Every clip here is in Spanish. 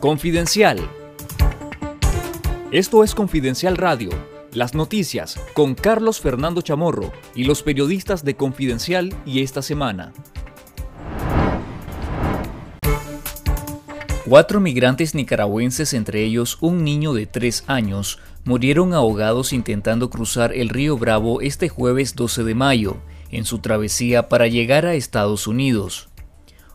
Confidencial. Esto es Confidencial Radio, las noticias con Carlos Fernando Chamorro y los periodistas de Confidencial y Esta Semana. 4 migrantes nicaragüenses, entre ellos un niño de 3 años, murieron ahogados intentando cruzar el río Bravo este jueves 12 de mayo, en su travesía para llegar a Estados Unidos.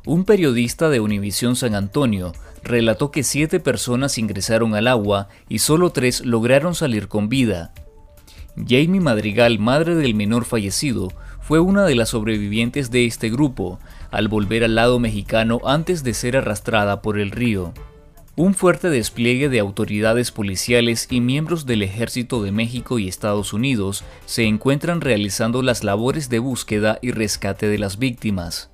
Un periodista de Univisión San Antonio relató que 7 personas ingresaron al agua y solo 3 lograron salir con vida. Jamie Madrigal, madre del menor fallecido, fue una de las sobrevivientes de este grupo, al volver al lado mexicano antes de ser arrastrada por el río. Un fuerte despliegue de autoridades policiales y miembros del Ejército de México y Estados Unidos se encuentran realizando las labores de búsqueda y rescate de las víctimas.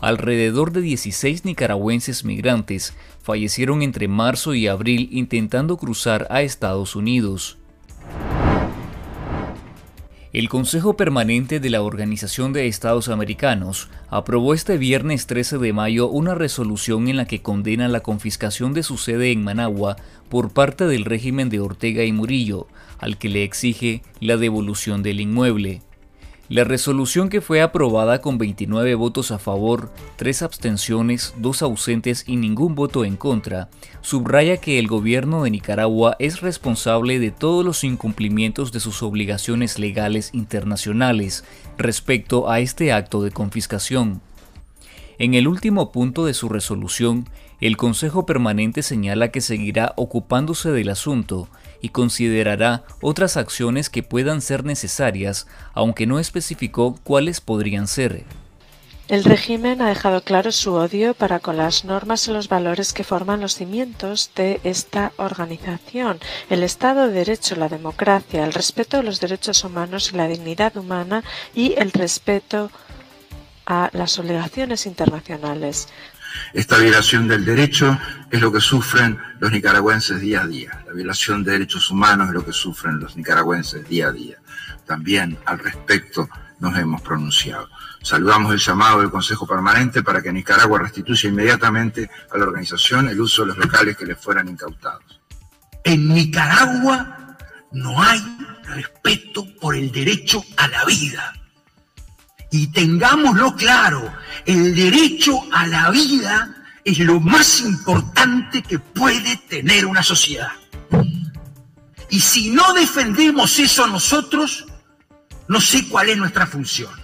Alrededor de 16 nicaragüenses migrantes fallecieron entre marzo y abril intentando cruzar a Estados Unidos. El Consejo Permanente de la Organización de Estados Americanos aprobó este viernes 13 de mayo una resolución en la que condena la confiscación de su sede en Managua por parte del régimen de Ortega y Murillo, al que le exige la devolución del inmueble. La resolución, que fue aprobada con 29 votos a favor, 3 abstenciones, 2 ausentes y ningún voto en contra, subraya que el gobierno de Nicaragua es responsable de todos los incumplimientos de sus obligaciones legales internacionales respecto a este acto de confiscación. En el último punto de su resolución, el Consejo Permanente señala que seguirá ocupándose del asunto y considerará otras acciones que puedan ser necesarias, aunque no especificó cuáles podrían ser. El régimen ha dejado claro su odio para con las normas y los valores que forman los cimientos de esta organización: el Estado de Derecho, la democracia, el respeto a los derechos humanos y la dignidad humana y el respeto a las obligaciones internacionales. Esta violación del derecho es lo que sufren los nicaragüenses día a día. La violación de derechos humanos es lo que sufren los nicaragüenses día a día. También al respecto nos hemos pronunciado. Saludamos el llamado del Consejo Permanente para que Nicaragua restituya inmediatamente a la organización el uso de los locales que le fueran incautados. En Nicaragua no hay respeto por el derecho a la vida. Y tengámoslo claro, el derecho a la vida es lo más importante que puede tener una sociedad. Y si no defendemos eso nosotros, no sé cuál es nuestra función.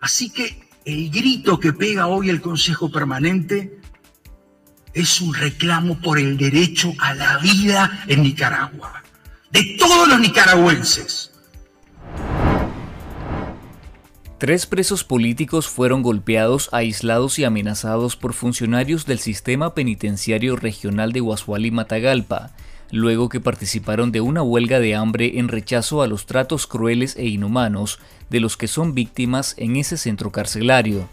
Así que el grito que pega hoy el Consejo Permanente es un reclamo por el derecho a la vida en Nicaragua, de todos los nicaragüenses. 3 presos políticos fueron golpeados, aislados y amenazados por funcionarios del Sistema Penitenciario Regional de Guasualí-Matagalpa, luego que participaron de una huelga de hambre en rechazo a los tratos crueles e inhumanos de los que son víctimas en ese centro carcelario.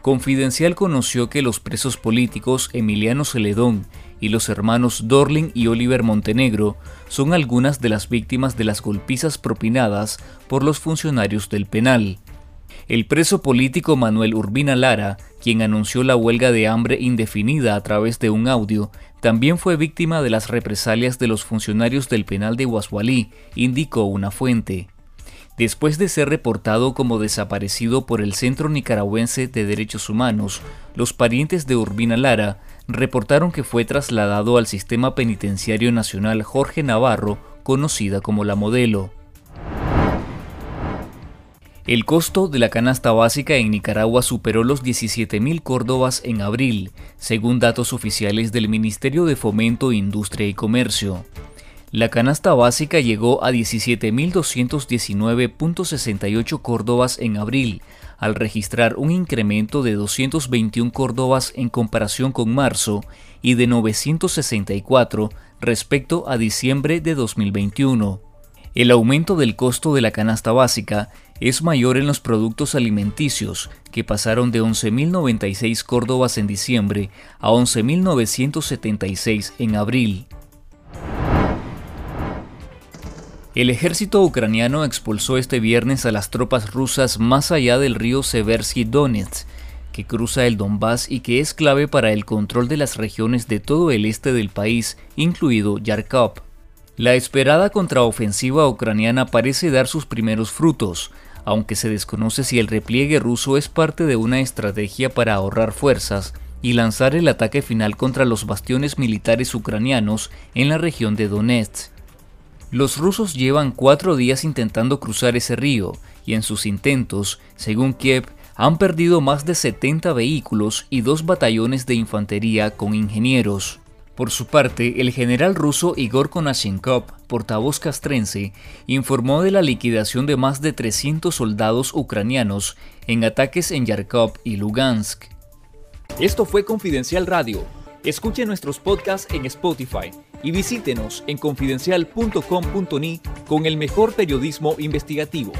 Confidencial conoció que los presos políticos Emiliano Celedón y los hermanos Dorling y Oliver Montenegro son algunas de las víctimas de las golpizas propinadas por los funcionarios del penal. El preso político Manuel Urbina Lara, quien anunció la huelga de hambre indefinida a través de un audio, también fue víctima de las represalias de los funcionarios del penal de Guasualí, indicó una fuente. Después de ser reportado como desaparecido por el Centro Nicaragüense de Derechos Humanos, los parientes de Urbina Lara reportaron que fue trasladado al Sistema Penitenciario Nacional Jorge Navarro, conocida como La Modelo. El costo de la canasta básica en Nicaragua superó los 17.000 córdobas en abril, según datos oficiales del Ministerio de Fomento, Industria y Comercio. La canasta básica llegó a 17.219.68 córdobas en abril, al registrar un incremento de 221 córdobas en comparación con marzo y de 964 respecto a diciembre de 2021. El aumento del costo de la canasta básica es mayor en los productos alimenticios, que pasaron de 11.096 córdobas en diciembre a 11.976 en abril. El ejército ucraniano expulsó este viernes a las tropas rusas más allá del río Severski Donets, que cruza el Donbass y que es clave para el control de las regiones de todo el este del país, incluido Yarkov. La esperada contraofensiva ucraniana parece dar sus primeros frutos, aunque se desconoce si el repliegue ruso es parte de una estrategia para ahorrar fuerzas y lanzar el ataque final contra los bastiones militares ucranianos en la región de Donetsk. Los rusos llevan 4 días intentando cruzar ese río, y en sus intentos, según Kiev, han perdido más de 70 vehículos y 2 batallones de infantería con ingenieros. Por su parte, el general ruso Igor Konashenkov, portavoz castrense, informó de la liquidación de más de 300 soldados ucranianos en ataques en Yarkov y Lugansk. Esto fue Confidencial Radio. Escuche nuestros podcasts en Spotify y visítenos en confidencial.com.ni con el mejor periodismo investigativo.